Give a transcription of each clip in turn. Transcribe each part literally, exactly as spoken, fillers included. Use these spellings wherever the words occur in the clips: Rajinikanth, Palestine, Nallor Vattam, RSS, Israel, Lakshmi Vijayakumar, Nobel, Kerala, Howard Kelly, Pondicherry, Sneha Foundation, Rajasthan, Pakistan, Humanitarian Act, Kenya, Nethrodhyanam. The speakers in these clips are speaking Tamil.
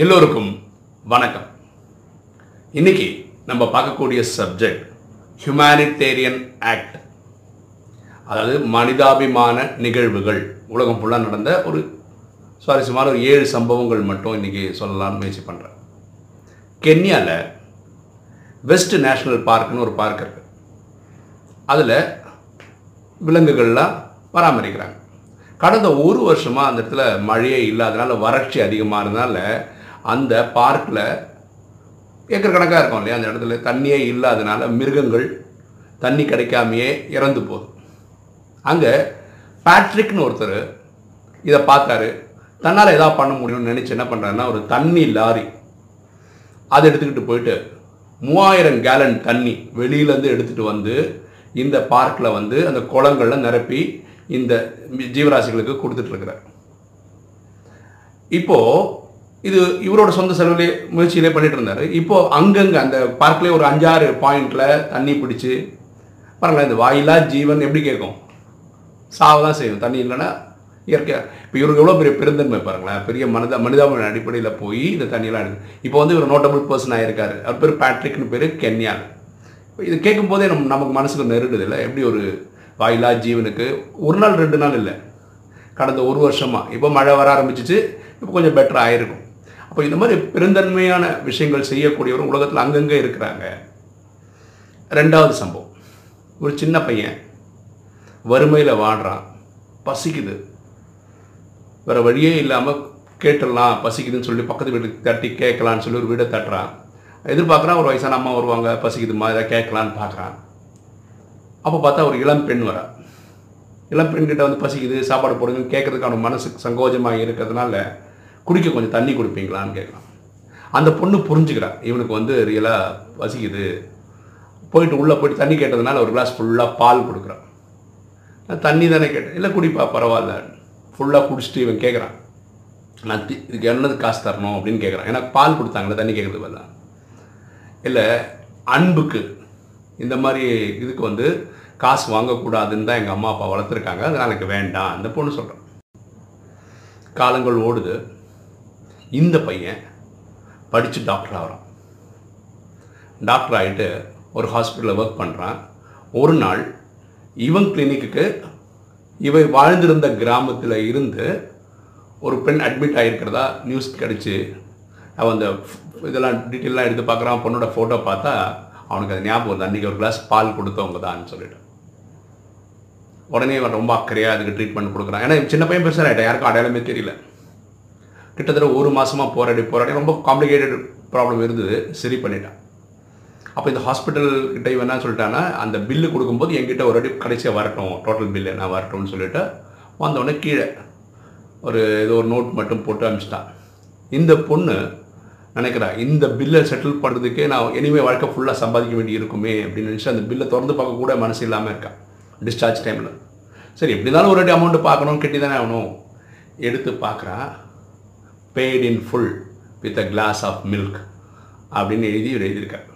எல்லோருக்கும் வணக்கம். இன்னைக்கு நம்ம பார்க்கக்கூடிய சப்ஜெக்ட் ஹியூமானிட்டேரியன் ஆக்ட், அதாவது மனிதாபிமான நிகழ்வுகள். உலகம் ஃபுல்லாக நடந்த ஒரு சுவாரஸ்யமான ஒரு ஏழு சம்பவங்கள் மட்டும் இன்றைக்கி சொல்லலாம்னு முயற்சி பண்ணுறேன். கென்யாவில் வெஸ்ட் நேஷ்னல் பார்க்குன்னு ஒரு பார்க் இருக்குது. அதில் விலங்குகள்லாம் பராமரிக்கிறாங்க. கடந்த ஒரு வருஷமாக அந்த இடத்துல மழையே இல்லாதனால, வறட்சி அதிகமானதுனால அந்த பார்க்கில் ஏக்கர் கணக்காக இருக்கும் இல்லையா, அந்த இடத்துல தண்ணியே இல்லாதனால மிருகங்கள் தண்ணி கிடைக்காமையே இறந்து போகுது. அங்கே பேட்ரிக்னு ஒருத்தர் இதை பார்த்தாரு. தன்னால் எதாவது பண்ண முடியும்னு நினச்சி என்ன பண்ணுறாருன்னா, ஒரு தண்ணி லாரி அதை எடுத்துக்கிட்டு போயிட்டு மூவாயிரம் கேலன் தண்ணி வெளியிலேருந்து எடுத்துகிட்டு வந்து இந்த பார்க்கில் வந்து அந்த குளங்களில் நிரப்பி இந்த ஜீவராசிகளுக்கு கொடுத்துட்ருக்கிறார். இப்போது இது இவரோட சொந்த செலவிலே முயற்சியிலே பண்ணிகிட்டு இருந்தார். இப்போது அங்கங்கே அந்த பார்க்லேயே ஒரு அஞ்சாறு பாயிண்டில் தண்ணி பிடிச்சி பாருங்களேன், இந்த வாயிலா ஜீவன் எப்படி கேட்கும், சாவதான் செய்யும் தண்ணி இல்லைன்னா இயற்கையாக. இப்போ இவருக்கு எவ்வளோ பெரிய பெருந்தன்மை பாருங்களேன், பெரிய மனித மனிதாபிமான அடிப்படையில் போய் இந்த தண்ணியெலாம் எடுக்கும். இப்போ வந்து இவர் நோட்டபிள் பர்சன் ஆகியிருக்காரு. அவர் பேர் பேட்ரிக்னு பேர், கென்யான். இப்போ இது கேட்கும்போதே நம் நமக்கு மனசுக்கு நெருடுது இல்லை, எப்படி ஒரு வாயிலா ஜீவனுக்கு. ஒரு நாள் ரெண்டு நாள் இல்லை, கடந்த ஒரு வருஷமாக. இப்போ மழை வர ஆரம்பிச்சிச்சு, இப்போ கொஞ்சம் பெட்டராக ஆகிருக்கும். அப்போ இந்த மாதிரி பெருந்தன்மையான விஷயங்கள் செய்யக்கூடியவரும் உலகத்தில் அங்கங்கே இருக்கிறாங்க. ரெண்டாவது சம்பவம், ஒரு சின்ன பையன் வறுமையில் வாடுறான், பசிக்குது, வேறு வழியே இல்லாமல் கேட்டுடலாம் பசிக்குதுன்னு சொல்லி பக்கத்து வீட்டுக்கு தட்டி கேட்கலான்னு சொல்லி ஒரு வீடை தட்டுறான். எதிர்பார்க்குறான் ஒரு வயசான அம்மா வருவாங்க, பசிக்குதுமா இதை கேட்கலான்னு பார்க்குறான். அப்போ பார்த்தா ஒரு இளம் பெண் வரா. இளம் பெண்கிட்ட வந்து பசிக்குது சாப்பாடு போடுங்கன்னு கேட்குறதுக்கு அவனுக்கு மனசுக்கு சங்கோஜமாக இருக்கிறதுனால குடிக்க கொஞ்சம் தண்ணி கொடுப்பீங்களான்னு கேட்கலாம். அந்த பொண்ணு புரிஞ்சுக்கிறான், இவனுக்கு வந்து ரியலாக பசிக்குது. போயிட்டு உள்ளே போய்ட்டு தண்ணி கேட்டதுனால ஒரு கிளாஸ் ஃபுல்லாக பால் கொடுக்குறான். நான் தண்ணி தானே கேட்டேன், இல்லை குடிப்பா பரவாயில்ல. ஃபுல்லாக குடிச்சிட்டு இவன் கேட்குறான், நான் தி இதுக்கு என்னது காசு தரணும் அப்படின்னு கேட்குறான். ஏன்னா பால் கொடுத்தாங்களே தண்ணி கேட்குறது பதில். இல்லை அன்புக்கு இந்த மாதிரி இதுக்கு வந்து காசு வாங்கக்கூடாதுன்னு தான் எங்கள் அம்மா அப்பா வளர்த்துருக்காங்க, அதனால் எனக்கு வேண்டாம் அந்த பொண்ணு சொல்கிறேன். காலங்கள் ஓடுது, இந்த பையன் படித்து டாக்டர் ஆகிறான். டாக்டர் ஆகிட்டு ஒரு ஹாஸ்பிட்டலில் ஒர்க் பண்ணுறான். ஒரு நாள் இவன் கிளினிக்கு இவை வாழ்ந்திருந்த கிராமத்தில் இருந்து ஒரு பெண் அட்மிட் ஆகிருக்கிறதா நியூஸ் கிடச்சி அவன் அந்த இதெல்லாம் டீட்டெயிலாம் எடுத்து பார்க்குறான். பொண்ணோட ஃபோட்டோ பார்த்தா அவனுக்கு அது ஞாபகம் வருது, அன்றைக்கி ஒரு கிளாஸ் பால் கொடுத்தவங்க தான்னு சொல்லிட்டு உடனே அவன் ரொம்ப அக்கறையாக அதுக்கு ட்ரீட்மெண்ட் கொடுக்குறான். ஏன்னா சின்ன பையன் பெருசாக ஆகிட்டான், யாருக்கும் அடையாளமே தெரியல. கிட்டத்தட்ட ஒரு மாதமாக போராடி போராடி ரொம்ப காம்ப்ளிகேட்டட் ப்ராப்ளம் இருந்தது, சரி பண்ணிட்டான். அப்போ இந்த ஹாஸ்பிட்டல் கிட்டே இவன் என்ன சொல்லிட்டான்னா, அந்த பில்லு கொடுக்கும்போது என்கிட்ட ஒரு அடி கடைசியாக வரட்டும், டோட்டல் பில்லு நான் வரட்டும்னு சொல்லிவிட்டு வந்தவொடனே கீழே ஒரு ஏதோ ஒரு நோட் மட்டும் போட்டு அனுப்பிச்சிட்டான். இந்த பொண்ணு நினைக்கிறேன், இந்த பில்லை செட்டில் பண்ணுறதுக்கே நான் எனிவே வாழ்க்கை ஃபுல்லாக சம்பாதிக்க வேண்டி இருக்குமே அப்படின்னு நினச்சிட்டு அந்த பில்லை திறந்து பார்க்கக்கூட மனசு இல்லாமல் இருக்கான் டிஸ்சார்ஜ் டைமில். சரி எப்படி இருந்தாலும் ஒரு அமௌண்ட்டு பார்க்கணும், கெட்டி தானே ஆகணும். எடுத்து பார்க்குறான், paid in full with a glass of milk அப்படின்னு எழுதி இவர் எழுதியிருக்கார்.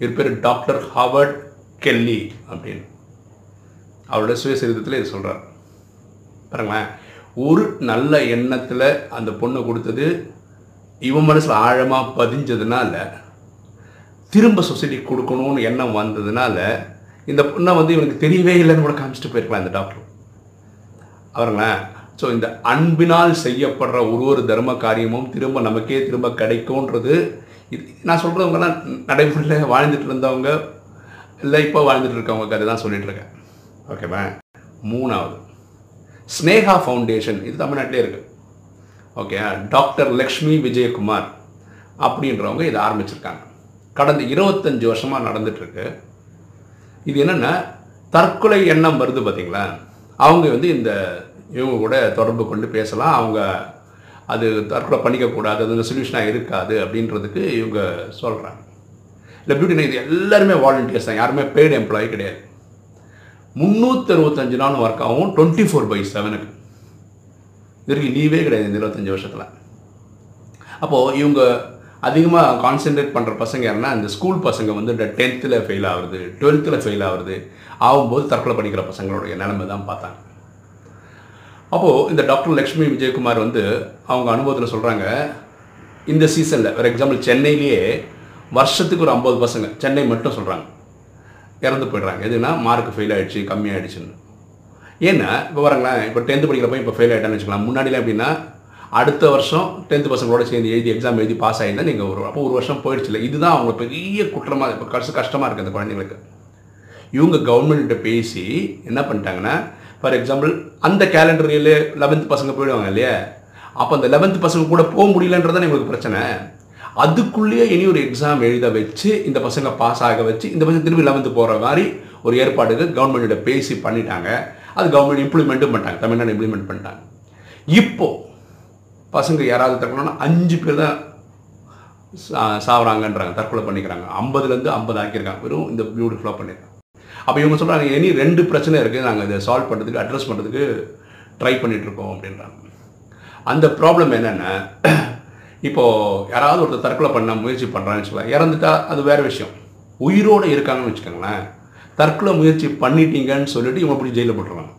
இவர் பேர் டாக்டர் ஹாவர்ட் கெல்லி அப்படின்னு அவரோட சுயசரிதத்தில் இது சொல்கிறார். பாருங்களேன், ஒரு நல்ல எண்ணத்தில் அந்த பொண்ணை கொடுத்தது இவன் மனசில் ஆழமாக பதிஞ்சதுனால திரும்ப சொசைட்டிக்கு கொடுக்கணும்னு எண்ணம் வந்ததுனால இந்த பொண்ணை வந்து இவனுக்கு தெரியவே இல்லைன்னு கூட காமிச்சிட்டு போயிருக்கலாம் இந்த டாக்டர் அவருங்களேன். ஸோ இந்த அன்பினால் செய்யப்படுற ஒரு ஒரு தர்ம காரியமும் திரும்ப நமக்கே திரும்ப கிடைக்கும்ன்றது இது நான் சொல்கிறவங்கலாம் நடைமுறையில் வாழ்ந்துட்டு இருந்தவங்க இல்லை, இப்போ வாழ்ந்துட்டு இருக்கவங்க கதை தான் சொல்லிகிட்ருக்கேன். ஓகேவா. மூணாவது, ஸ்னேகா ஃபவுண்டேஷன், இது தமிழ்நாட்டிலே இருக்குது. ஓகே, டாக்டர் லக்ஷ்மி விஜயகுமார் அப்படின்றவங்க இதை ஆரம்பிச்சிருக்காங்க. கடந்த இருபத்தஞ்சி வருஷமாக நடந்துகிட்ருக்கு. இது என்னென்னா, தற்கொலை எண்ணம் வருது பார்த்திங்களா, அவங்க வந்து இந்த இவங்க கூட தொடர்பு கொண்டு பேசலாம். அவங்க அது தற்கொலை பண்ணிக்கக்கூடாது, அது சொல்யூஷனாக இருக்காது அப்படின்றதுக்கு இவங்க சொல்கிறாங்க. இல்லை பியூட்டினா இது எல்லாருமே வாலண்டியர்ஸ் தான், யாருமே பெய்டு எம்ப்ளாயி கிடையாது. முந்நூற்றி அறுபத்தஞ்சு நாள் ஒர்க் ஆகும், டுவெண்ட்டி ஃபோர் பை செவனுக்கு இதற்கு லீவே கிடையாது இந்த இருபத்தஞ்சி வருஷத்தில். அப்போது இவங்க அதிகமாக கான்சென்ட்ரேட் பண்ணுற பசங்க யாருன்னா, இந்த ஸ்கூல் பசங்க வந்து இந்த டென்த்தில் ஃபெயில் ஆகுறது, டுவெல்த்தில் ஃபெயில் ஆகுறது, ஆகும்போது தற்கொலை படிக்கிற பசங்களுடைய நிலைமை தான் பார்த்தாங்க. அப்போது இந்த டாக்டர் லக்ஷ்மி விஜயகுமார் வந்து அவங்க அனுபவத்தில் சொல்கிறாங்க, இந்த சீசனில் ஃபார் எக்ஸாம்பிள் சென்னையிலேயே வருஷத்துக்கு ஒரு ஐம்பது பசங்க சென்னை மட்டும் சொல்கிறாங்க இறந்து போயிடுறாங்க. எதுனா மார்க் ஃபெயில் ஆகிடுச்சு, கம்மியாகிடுச்சுன்னு. ஏன்னா இப்போ வராங்களா, இப்போ டென்த்து படிக்கிறப்போ இப்போ ஃபெயில் ஆகிட்டான்னு வச்சுக்கலாம். முன்னாடிலாம் எப்படின்னா அடுத்த வருஷம் டென்த்து பசங்களோட சேர்ந்து எழுதி எக்ஸாம் எழுதி பாஸ் ஆகிருந்தால் நீங்கள் ஒரு அப்போ ஒரு வருஷம் போயிடுச்சு இல்லை. இதுதான் அவங்க பெரிய குற்றமாக இப்போ கஷ்ட கஷ்டமாக இருக்குது அந்த குழந்தைங்களுக்கு. இவங்க கவர்மெண்ட்டை பேசி என்ன பண்ணிட்டாங்கன்னா, ஃபார் எக்ஸாம்பிள் அந்த கேலண்டர் இயர்லேயே லெவன்த்து பசங்க போயிடுவாங்க இல்லையா, அப்போ அந்த லெவன்த்து பசங்க கூட போக முடியலன்றதான் எங்களுக்கு பிரச்சனை. அதுக்குள்ளேயே இனி ஒரு எக்ஸாம் எழுத வச்சு இந்த பசங்க பாஸ் ஆக வச்சு இந்த பசங்க திரும்பி லெவன்த்து போகிற மாதிரி ஒரு ஏற்பாடுக்கு கவர்மெண்ட்டை பேசி பண்ணிட்டாங்க. அது கவர்மெண்ட் இம்ப்ளிமெண்ட்டும் பண்ணிட்டாங்க, தமிழ்நாடு இம்ப்ளிமெண்ட் பண்ணிட்டாங்க. இப்போது பசங்க யாராவது தற்கொலைன்னா அஞ்சு பேர் தான் சாவறாங்கன்றாங்க, தற்கொலை பண்ணிக்கிறாங்க. ஐம்பதுலேருந்து ஐம்பது ஆக்கியிருக்காங்க, வெறும் இந்த பியூட்டிஃபுல்லாக பண்ணியிருக்காங்க. அப்போ இவங்க சொல்கிறாங்க இனி ரெண்டு பிரச்சனை இருக்குது, நாங்கள் இதை சால்வ் பண்ணுறதுக்கு அட்ரஸ் பண்ணுறதுக்கு ட்ரை பண்ணிகிட்ருக்கோம் அப்படின்றாங்க. அந்த ப்ராப்ளம் என்னென்னா, இப்போது யாராவது ஒருத்தர் தற்கொலை பண்ண முயற்சி பண்ணுறான்னு வச்சுக்கலாம், இறந்துட்டால் அது வேறு விஷயம். உயிரோடு இருக்காங்கன்னு வச்சுக்கோங்களேன், தற்கொலை முயற்சி பண்ணிட்டீங்கன்னு சொல்லிட்டு இவங்க அப்படி ஜெயிலில் போட்டுருவாங்க.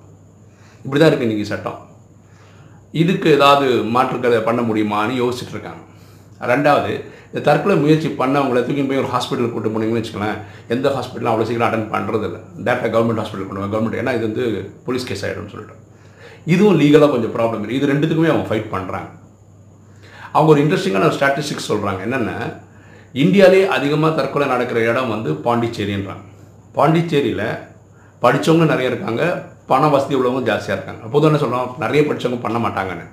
இப்படி தான் இருக்குது இன்றைக்கி சட்டம். இதுக்கு ஏதாவது மாற்றுக்கதை பண்ண முடியுமான்னு யோசிச்சுட்டு இருக்காங்க. ரெண்டாவது, இந்த தற்கொலை முயற்சி பண்ணவங்களை தூக்கி போய் ஒரு ஹாஸ்பிட்டலுக்கு கூட்டு போனீங்கன்னு வச்சுக்கலாம், எந்த ஹாஸ்பிட்டலும் அவ்வளோ சீக்கிரம் அட்டன் பண்ணுறது இல்லை. டேரக்டாக கவர்மெண்ட் ஹாஸ்பிட்டல் பண்ணுவாங்க கவர்மெண்ட், ஏன்னா இது வந்து போலீஸ் கேஸ் ஆகிடும்னு சொல்லிட்டு. இதுவும் லீகலாக கொஞ்சம் ப்ராப்ளம் இருக்குது. இது ரெண்டுத்துக்குமே அவங்க ஃபைட் பண்ணுறாங்க. அவங்க ஒரு இன்ட்ரெஸ்டிங்கான ஒரு ஸ்டாட்டிஸ்டிக்ஸ் சொல்கிறாங்க. என்னென்னா, இந்தியாவிலே அதிகமாக தற்கொலை நடக்கிற இடம் வந்து பாண்டிச்சேரின்றாங்க. பாண்டிச்சேரியில் படித்தவங்க நிறைய இருக்காங்க, பண வசதி உள்ளவங்க ஜாஸ்தியாக இருக்காங்க. அப்போது என்ன சொல்கிறோம், நிறைய படித்தவங்க பண்ண மாட்டாங்கன்னு.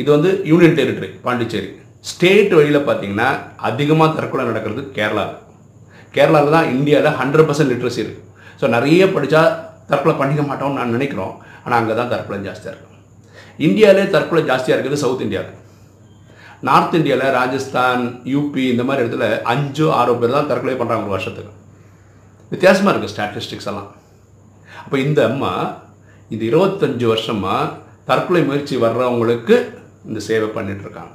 இது வந்து யூனியன் டெரிட்டரி பாண்டிச்சேரி ஸ்டேட். வழியில் பார்த்தீங்கன்னா அதிகமாக தற்கொலை நடக்கிறது கேரளா. கேரளாவில் தான் இந்தியாவில் ஹண்ட்ரட் பர்சன்ட் லிட்ரஸி இருக்குது. ஸோ நிறைய படித்தா தற்கொலை பண்ணிக்க மாட்டோம்னு நான் நினைக்கிறோம், ஆனால் அங்கே தான் தற்கொலை ஜாஸ்தியாக இருக்கும். இந்தியாவிலே தற்கொலை ஜாஸ்தியாக இருக்குது சவுத் இந்தியாவில். நார்த் இந்தியாவில் ராஜஸ்தான், யூபி இந்த மாதிரி இடத்துல அஞ்சோ ஆறோ பேர் தான் தற்கொலை பண்ணுறாங்க ஒரு வருஷத்துக்கு. வித்தியாசமாக இருக்குது ஸ்டாட்டிஸ்டிக்ஸ் எல்லாம். அப்போ இந்த அம்மா இந்த இருபத்தஞ்சி வருஷமாக தற்கொலை முயற்சி வர்றவங்களுக்கு இந்த சேவை பண்ணிகிட்ருக்காங்க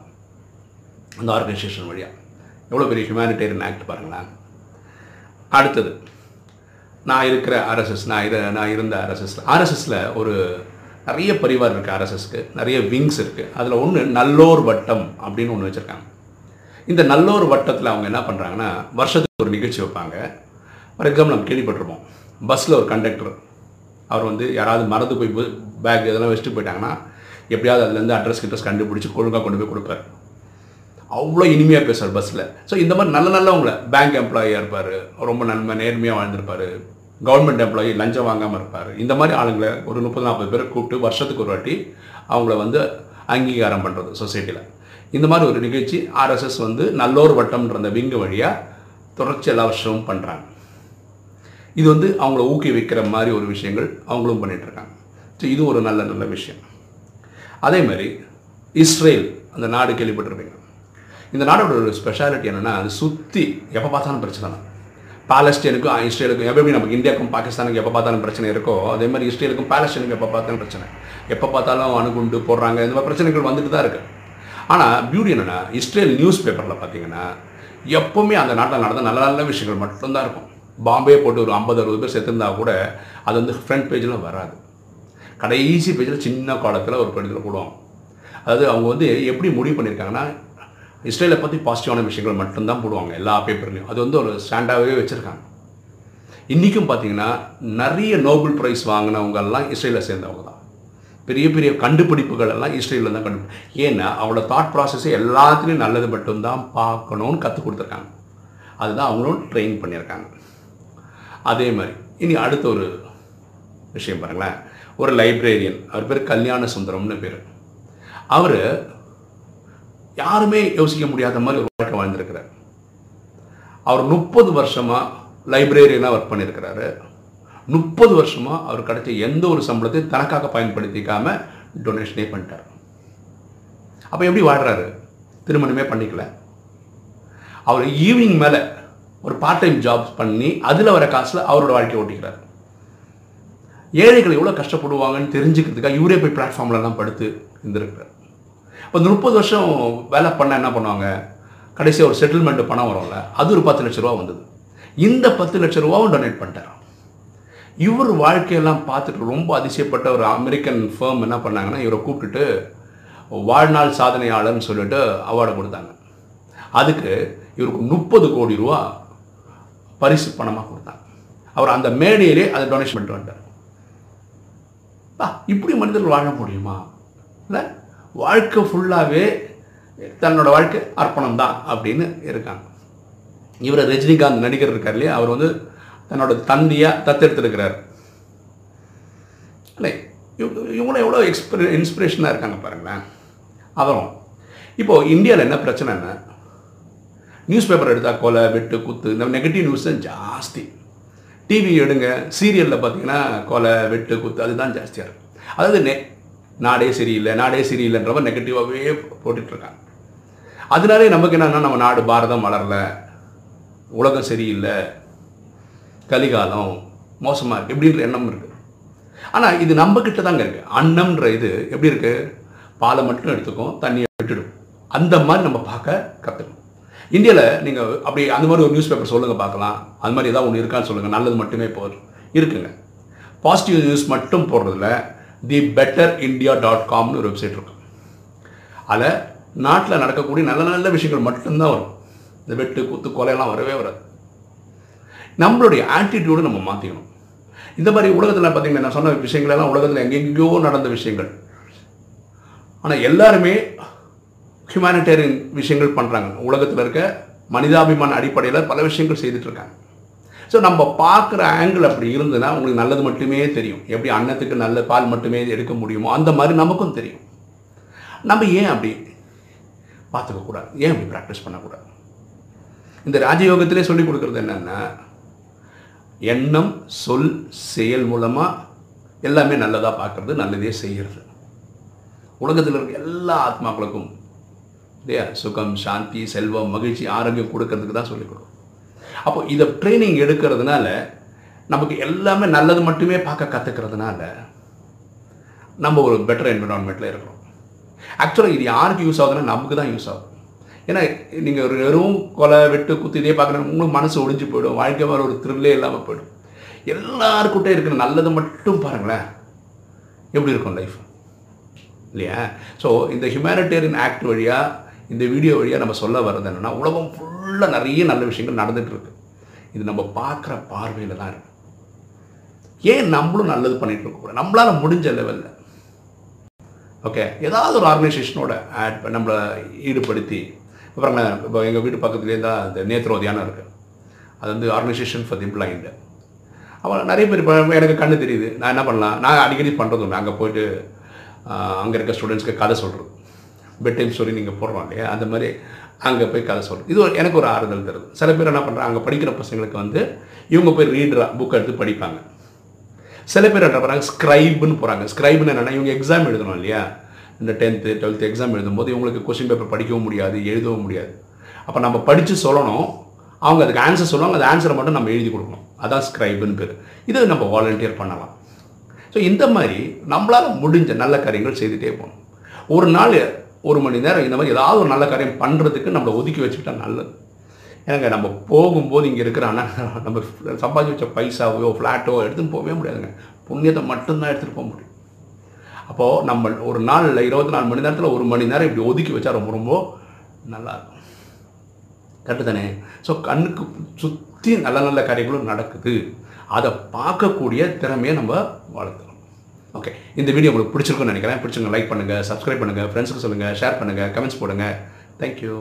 அந்த ஆர்கனைசேஷன் வழியாக. எவ்வளோ பெரிய ஹியூமனிடேரியன் ஆக்ட் பாருங்களேன். அடுத்தது, நான் இருக்கிற ஆர்எஸ்எஸ், நான் இரு நான் இருந்த ஆர்எஸ்எஸ் ஆர்எஸ்எஸில் ஒரு நிறைய பரிவார் இருக்குது. ஆர்எஸ்எஸ்க்கு நிறைய விங்ஸ் இருக்குது. அதில் ஒன்று நல்லோர் வட்டம் அப்படின்னு ஒன்று வச்சுருக்காங்க. இந்த நல்லோர் வட்டத்தில் அவங்க என்ன பண்ணுறாங்கன்னா, வருஷத்துக்கு ஒரு நிகழ்ச்சி வைப்பாங்க. ஃபார் எக்ஸாம்பிள் நம்ம கேள்விப்பட்டிருப்போம், பஸ்ஸில் ஒரு கண்டக்டர் அவர் வந்து யாராவது மறந்து போய் பேக் இதெல்லாம் வச்சுட்டு போயிட்டாங்கன்னா எப்படியாவது அதுலேருந்து அட்ரஸ் கிட்ரஸ் கண்டுபிடிச்சி ஒழுங்காக கொண்டு போய் கொடுப்பார். அவ்வளோ இனிமையாக பேசுவார் பஸ்ஸில். ஸோ இந்த மாதிரி நல்ல நல்லவங்களை, பேங்க் எம்ப்ளாயாக இருப்பார், ரொம்ப நன்மை நேர்மையாக வாழ்ந்திருப்பார். கவர்மெண்ட் எம்ப்ளாயி லஞ்சம் வாங்காமல் இருப்பார். இந்த மாதிரி ஆளுங்களை ஒரு முப்பது நாற்பது பேரை கூப்பிட்டு வருஷத்துக்கு ஒரு வாட்டி அவங்கள வந்து அங்கீகாரம் பண்ணுறது சொசைட்டியில். இந்த மாதிரி ஒரு நிகழ்ச்சி ஆர்எஸ்எஸ் வந்து நல்லோர் வட்டம்ன்ற அந்த விங்கு வழியாக தொடர்ச்சி எல்லா வருஷமும் பண்ணுறாங்க. இது வந்து அவங்கள ஊக்குவிக்கிற மாதிரி ஒரு விஷயங்கள் அவங்களும் பண்ணிகிட்ருக்காங்க. ஸோ இது ஒரு நல்ல நல்ல விஷயம். அதே மாதிரி இஸ்ரேல் அந்த நாடு கேள்விப்பட்டிருப்பீங்க. இந்த நாடோட ஒரு ஸ்பெஷாலிட்டி என்னென்னா, அது சுற்றி எப்போ பார்த்தாலும் பிரச்சனை தான். பாலஸ்டீனுக்கும் இஸ்ரேலுக்கும் எப்பவுமே, நமக்கு இந்தியாவுக்கும் பாகிஸ்தானுக்கும் எப்போ பார்த்தாலும் பிரச்சனை இருக்கோ, அதே மாதிரி இஸ்ரேலுக்கும் பாலஸ்டீனுக்கும் எப்போ பார்த்தாலும் பிரச்சனை. எப்போ பார்த்தாலும் அணுகுண்டு போடுறாங்க, இந்த மாதிரி பிரச்சனைகள் வந்துட்டு தான் இருக்குது. ஆனால் பியூட்டி என்னென்னா, இஸ்ரேல் நியூஸ் பேப்பரில் பார்த்தீங்கன்னா எப்போவுமே அந்த நாட்டில் நடந்த நல்ல நல்ல விஷயங்கள் மட்டும்தான் இருக்கும். பாம்பே போட்டு ஒரு ஐம்பது அறுபது பேர் செத்துருந்தா கூட அது வந்து ஃப்ரண்ட் பேஜில் வராது. கடைசி பேஜில் சின்ன காலத்தில் ஒரு பேஜில் போடுவோம். அதாவது அவங்க வந்து எப்படி முடிவு பண்ணியிருக்காங்கன்னா, இஸ்ரேலை பற்றி பாசிட்டிவான விஷயங்கள் மட்டும்தான் போடுவாங்க எல்லா பேப்பர்லையும். அது வந்து ஒரு ஸ்டாண்டாகவே வச்சுருக்காங்க. இன்றைக்கும் பார்த்திங்கன்னா நிறைய நோபல் ப்ரைஸ் வாங்கினவங்கெல்லாம் இஸ்ரேலில் சேர்ந்தவங்க தான். பெரிய பெரிய கண்டுபிடிப்புகள் எல்லாம் இஸ்ரேலில் தான் கண்டுபிடி. ஏன்னா அவங்களோட தாட் ப்ராசஸே எல்லாத்துலேயும் நல்லது மட்டும்தான் பார்க்கணுன்னு கற்றுக் கொடுத்துருக்காங்க. அதுதான் அவங்களும் ட்ரெயின் பண்ணியிருக்காங்க. அதே மாதிரி இனி அடுத்த ஒரு விஷயம் பாருங்களேன். ஒரு லைப்ரேரியன், அவர் பேர் கல்யாண சுந்தரம்னு பேர். அவர் யாருமே யோசிக்க முடியாத மாதிரி ஒரு வாழ்க்கை வாழ்ந்திருக்கிறார். அவர் முப்பது வருஷமாக லைப்ரேரியனாக ஒர்க் பண்ணியிருக்கிறாரு. முப்பது வருஷமாக அவர் கிடைச்ச எந்த ஒரு சம்பளத்தையும் தனக்காக பயன்படுத்திக்காமல் டொனேஷனே பண்ணிட்டார். அப்போ எப்படி வாழ்கிறாரு? திருமணமே பண்ணிக்கல. அவர் ஈவினிங் மேலே ஒரு பார்ட் டைம் ஜாப்ஸ் பண்ணி அதில் வர காசில் அவரோட வாழ்க்கையை ஓட்டிக்கிறார். ஏழைகள் எவ்வளோ கஷ்டப்படுவாங்கன்னு தெரிஞ்சுக்கிறதுக்காக இவரே போய் பிளாட்ஃபார்ம்லாம் படுத்து இருந்திருக்கிறார். இப்போ இந்த முப்பது வருஷம் வேலை பண்ணால் என்ன பண்ணுவாங்க? கடைசியாக ஒரு செட்டில்மெண்ட்டு பணம் வரும்ல, அது ஒரு பத்து லட்ச ரூபா வந்தது. இந்த பத்து லட்ச ரூபாவும் டொனேட் பண்ணிட்டார். இவர் வாழ்க்கையெல்லாம் பார்த்துட்டு ரொம்ப அதிசயப்பட்ட ஒரு அமெரிக்கன் ஃபேர்ம் என்ன பண்ணாங்கன்னா, இவரை கூப்பிட்டுட்டு வாழ்நாள் சாதனையாளர்னு சொல்லிட்டு அவார்டை கொடுத்தாங்க. அதுக்கு இவருக்கு முப்பது கோடி ரூபா பரிசு பணமாக கொடுத்தாங்க. அவர் அந்த மேடையிலே அதை டொனேஷன் பண்ணிட்டு வந்தார். இப்படி மனிதர்கள் வாழ முடியுமா? இல்லை, வாழ்க்கை ஃபுல்லாகவே தன்னோட வாழ்க்கை அர்ப்பணம் தான் அப்படின்னு இருக்காங்க. இவரை ரஜினிகாந்த் நடிகர் இருக்கார் இல்லையா, அவர் வந்து தன்னோட தந்தையாக தத்தெடுத்திருக்கிறார். இல்லை, இவங்களும் எவ்வளோ எக்ஸ்பிர இன்ஸ்பிரேஷனாக இருக்காங்க பாருங்களேன். அப்புறம் இப்போது இந்தியாவில் என்ன பிரச்சனைன்னா, நியூஸ் பேப்பர் எடுத்தால் கொலை, வெட்டு, குத்து, இந்த நெகட்டிவ் நியூஸ் தான் ஜாஸ்தி. டிவி எடுங்க, சீரியலில் பார்த்தீங்கன்னா கொலை, வெட்டு, குத்து அதுதான் ஜாஸ்தியாக இருக்கும். அதாவது நெ நாடே சரியில்லை, நாடே சரியில்லைன்றவ நெகட்டிவாகவே போட்டுட்ருக்காங்க. அதனாலே நமக்கு என்னென்னா, நம்ம நாடு பாரதம் வளரலை, உலகம் சரியில்லை, கலிகாலம் மோசமாக இருக்குது எப்படின்ற எண்ணம் இருக்குது. ஆனால் இது நம்மக்கிட்ட தாங்க இருக்குது. அன்னம்ன்ற இது எப்படி இருக்குது, பாலை மட்டும் எடுத்துக்கும், தண்ணியை விட்டுடும். அந்த மாதிரி நம்ம பார்க்க கற்றுக்கணும். இந்தியாவில் நீங்கள் அப்படி அந்த மாதிரி ஒரு நியூஸ் பேப்பர் சொல்லுங்கள் பார்க்கலாம். அது மாதிரி ஏதாவது ஒன்று இருக்கான்னு சொல்லுங்கள். நல்லது மட்டுமே போதும் இருக்குங்க. பாசிட்டிவ் நியூஸ் மட்டும் போடுறதுல தி பெட்டர் இந்தியா டாட் காம்னு ஒரு வெப்சைட் இருக்கும். அதில் நாட்டில் நடக்கக்கூடிய நல்ல நல்ல விஷயங்கள் மட்டும்தான் வரும். இந்த வெட்டு, குத்து, கொலையெல்லாம் வரவே வராது. நம்மளுடைய ஆட்டிடியூடு நம்ம மாற்றிக்கணும். இந்த மாதிரி உலகத்தில் பார்த்தீங்கன்னா, நான் சொன்ன விஷயங்களெல்லாம் உலகத்தில் எங்கெங்கேயோ நடந்த விஷயங்கள். ஆனால் எல்லாருமே ஹியூமனிட்டேரியன் விஷயங்கள் பண்ணுறாங்க. உலகத்தில் இருக்க மனிதாபிமான அடிப்படையில் பல விஷயங்கள் செய்துட்ருக்காங்க. ஸோ நம்ம பார்க்குற ஆங்கிள் அப்படி இருந்ததுன்னா உங்களுக்கு நல்லது மட்டுமே தெரியும். எப்படி அன்னத்துக்கு நல்ல பால் மட்டுமே எடுக்க முடியுமோ அந்த மாதிரி நமக்கும் தெரியும். நம்ம ஏன் அப்படி பார்த்துக்கக்கூடாது, ஏன் அப்படி ப்ராக்டிஸ் பண்ணக்கூடாது? இந்த ராஜயோகத்திலே சொல்லிக் கொடுக்குறது என்னென்னா, எண்ணம், சொல், செயல் மூலமாக எல்லாமே நல்லதாக பார்க்குறது, நல்லதே செய்கிறது. உலகத்தில் இருக்க எல்லா ஆத்மாக்களுக்கும் இல்லையா சுகம், சாந்தி, செல்வம், மகிழ்ச்சி, ஆரோக்கியம் கொடுக்கறதுக்கு தான் சொல்லிக் கொடுக்கும். அப்போ இதை ட்ரைனிங் எடுக்கிறதுனால நமக்கு எல்லாமே நல்லது மட்டுமே பார்க்க கற்றுக்கிறதுனால நம்ம ஒரு பெட்டர் என்விரான்மெண்ட்டில் இருக்கிறோம். ஆக்சுவலாக இது யாருக்கு யூஸ் ஆகுதுன்னா நமக்கு தான் யூஸ் ஆகும். ஏன்னா நீங்கள் வெறும் கொலை, வெட்டு, குத்து இதே பார்க்குறேன் உங்களுக்கு மனசு ஒழிஞ்சு போயிடும். வாழ்க்கை வர ஒரு திருவிழே இல்லாமல் போயிடும். எல்லாருக்கிட்டே இருக்கிற நல்லது மட்டும் பாருங்களேன், எப்படி இருக்கும் லைஃப் இல்லையா? ஸோ இந்த ஹியூமனிட்டேரியன் ஆக்ட் வழியாக, இந்த வீடியோ வழியாக நம்ம சொல்ல வர்றது என்னென்னா, உலகம் ஃபுல்லாக நிறைய நல்ல விஷயங்கள் நடந்துகிட்ருக்கு. இது நம்ம பார்க்குற பார்வையில் தான் இருக்குது. ஏன் நம்மளும் நல்லது பண்ணிகிட்டு இருக்கக்கூடாது, நம்மளால் முடிஞ்ச லெவலில்? ஓகே, ஏதாவது ஒரு ஆர்கனைசேஷனோட ஆட் நம்மளை ஈடுபடுத்தி அப்புறம் இப்போ எங்கள் வீட்டு பக்கத்துலேயே தான் இந்த நேத்ரோதியானம் இருக்குது. அது வந்து ஆர்கனைசேஷன் ஃபார் தி பிளைண்டு. அப்புறம் நிறைய பேர் இப்போ எனக்கு கண்ணு தெரியுது, நான் என்ன பண்ணலாம், நான் அடிக்கடி பண்ணுறது ஒன்று, அங்கே போய்ட்டு அங்கே இருக்க ஸ்டூடெண்ட்ஸ்க்கு கதை சொல்கிறது, பெட் டைம் ஸ்டோரி நீங்கள் போடுறோம் இல்லையா, அந்த மாதிரி அங்கே போய் கதை சொல்கிறது. இது எனக்கு ஒரு ஆறுதல் தருது. சில பேர் என்ன பண்ணுறாங்க, அங்கே படிக்கிற பசங்களுக்கு வந்து இவங்க போய் ரீடராக புக் எடுத்து படிப்பாங்க. சில பேர் என்ன பண்ணுறாங்க, ஸ்க்ரைபுன்னு போகிறாங்க. ஸ்க்ரைபுன்னு என்னென்னா, இவங்க எக்ஸாம் எழுதணும் இல்லையா, இந்த டென்த்து டுவெல்த்து எக்ஸாம் எழுதும்போது இவங்களுக்கு கொஸ்டின் பேப்பர் படிக்கவும் முடியாது, எழுதவும் முடியாது. அப்போ நம்ம படித்து சொல்லணும், அவங்க அதுக்கு ஆன்சர் சொல்லுவாங்க, அந்த ஆன்சரை மட்டும் நம்ம எழுதி கொடுக்கணும். அதான் ஸ்க்ரைபுன்னு பேர். இதை நம்ம வாலண்டியர் பண்ணலாம். ஸோ இந்த மாதிரி நம்மளால் முடிஞ்ச நல்ல காரியங்கள் செய்துகிட்டே போகணும். ஒரு நாள் ஒரு மணி நேரம் இந்த மாதிரி ஏதாவது ஒரு நல்ல காரியம் பண்ணுறதுக்கு நம்மளை ஒதுக்கி வச்சுக்கிட்டா நல்லது. ஏன்னாங்க நம்ம போகும்போது இங்கே இருக்கிற அண்ணா நம்ம சம்பாதிச்சு வச்ச பைசாவையோ ஃப்ளாட்டோ எடுத்துன்னு போகவே முடியாதுங்க. புண்ணியத்தை மட்டும்தான் எடுத்துகிட்டு போக முடியும். அப்போது நம்ம ஒரு நாள் இருபத்தி நாலு மணி நேரத்தில் ஒரு மணி நேரம் இப்படி ஒதுக்கி வச்சா ரொம்ப ரொம்ப நல்லாயிருக்கும். கரெக்டு தானே? ஸோ கண்ணுக்கு சுற்றி நல்ல நல்ல காரியங்களும் நடக்குது. அதை பார்க்கக்கூடிய திறமையை நம்ம வளர்த்துக்கணும். ஓகே, இந்த வீடியோ உங்களுக்கு பிடிச்சிருக்குன்னு நினைக்கிறேன். பிடிச்சிங்க லைக் பண்ணுங்கள், சப்ஸ்கிரைப் பண்ணுங்கள், ஃப்ரெண்ட்ஸுக்கு சொல்லுங்கள், ஷேர் பண்ணுங்கள், கமெண்ட்ஸ் போடுங்கள். தேங்க்யூ.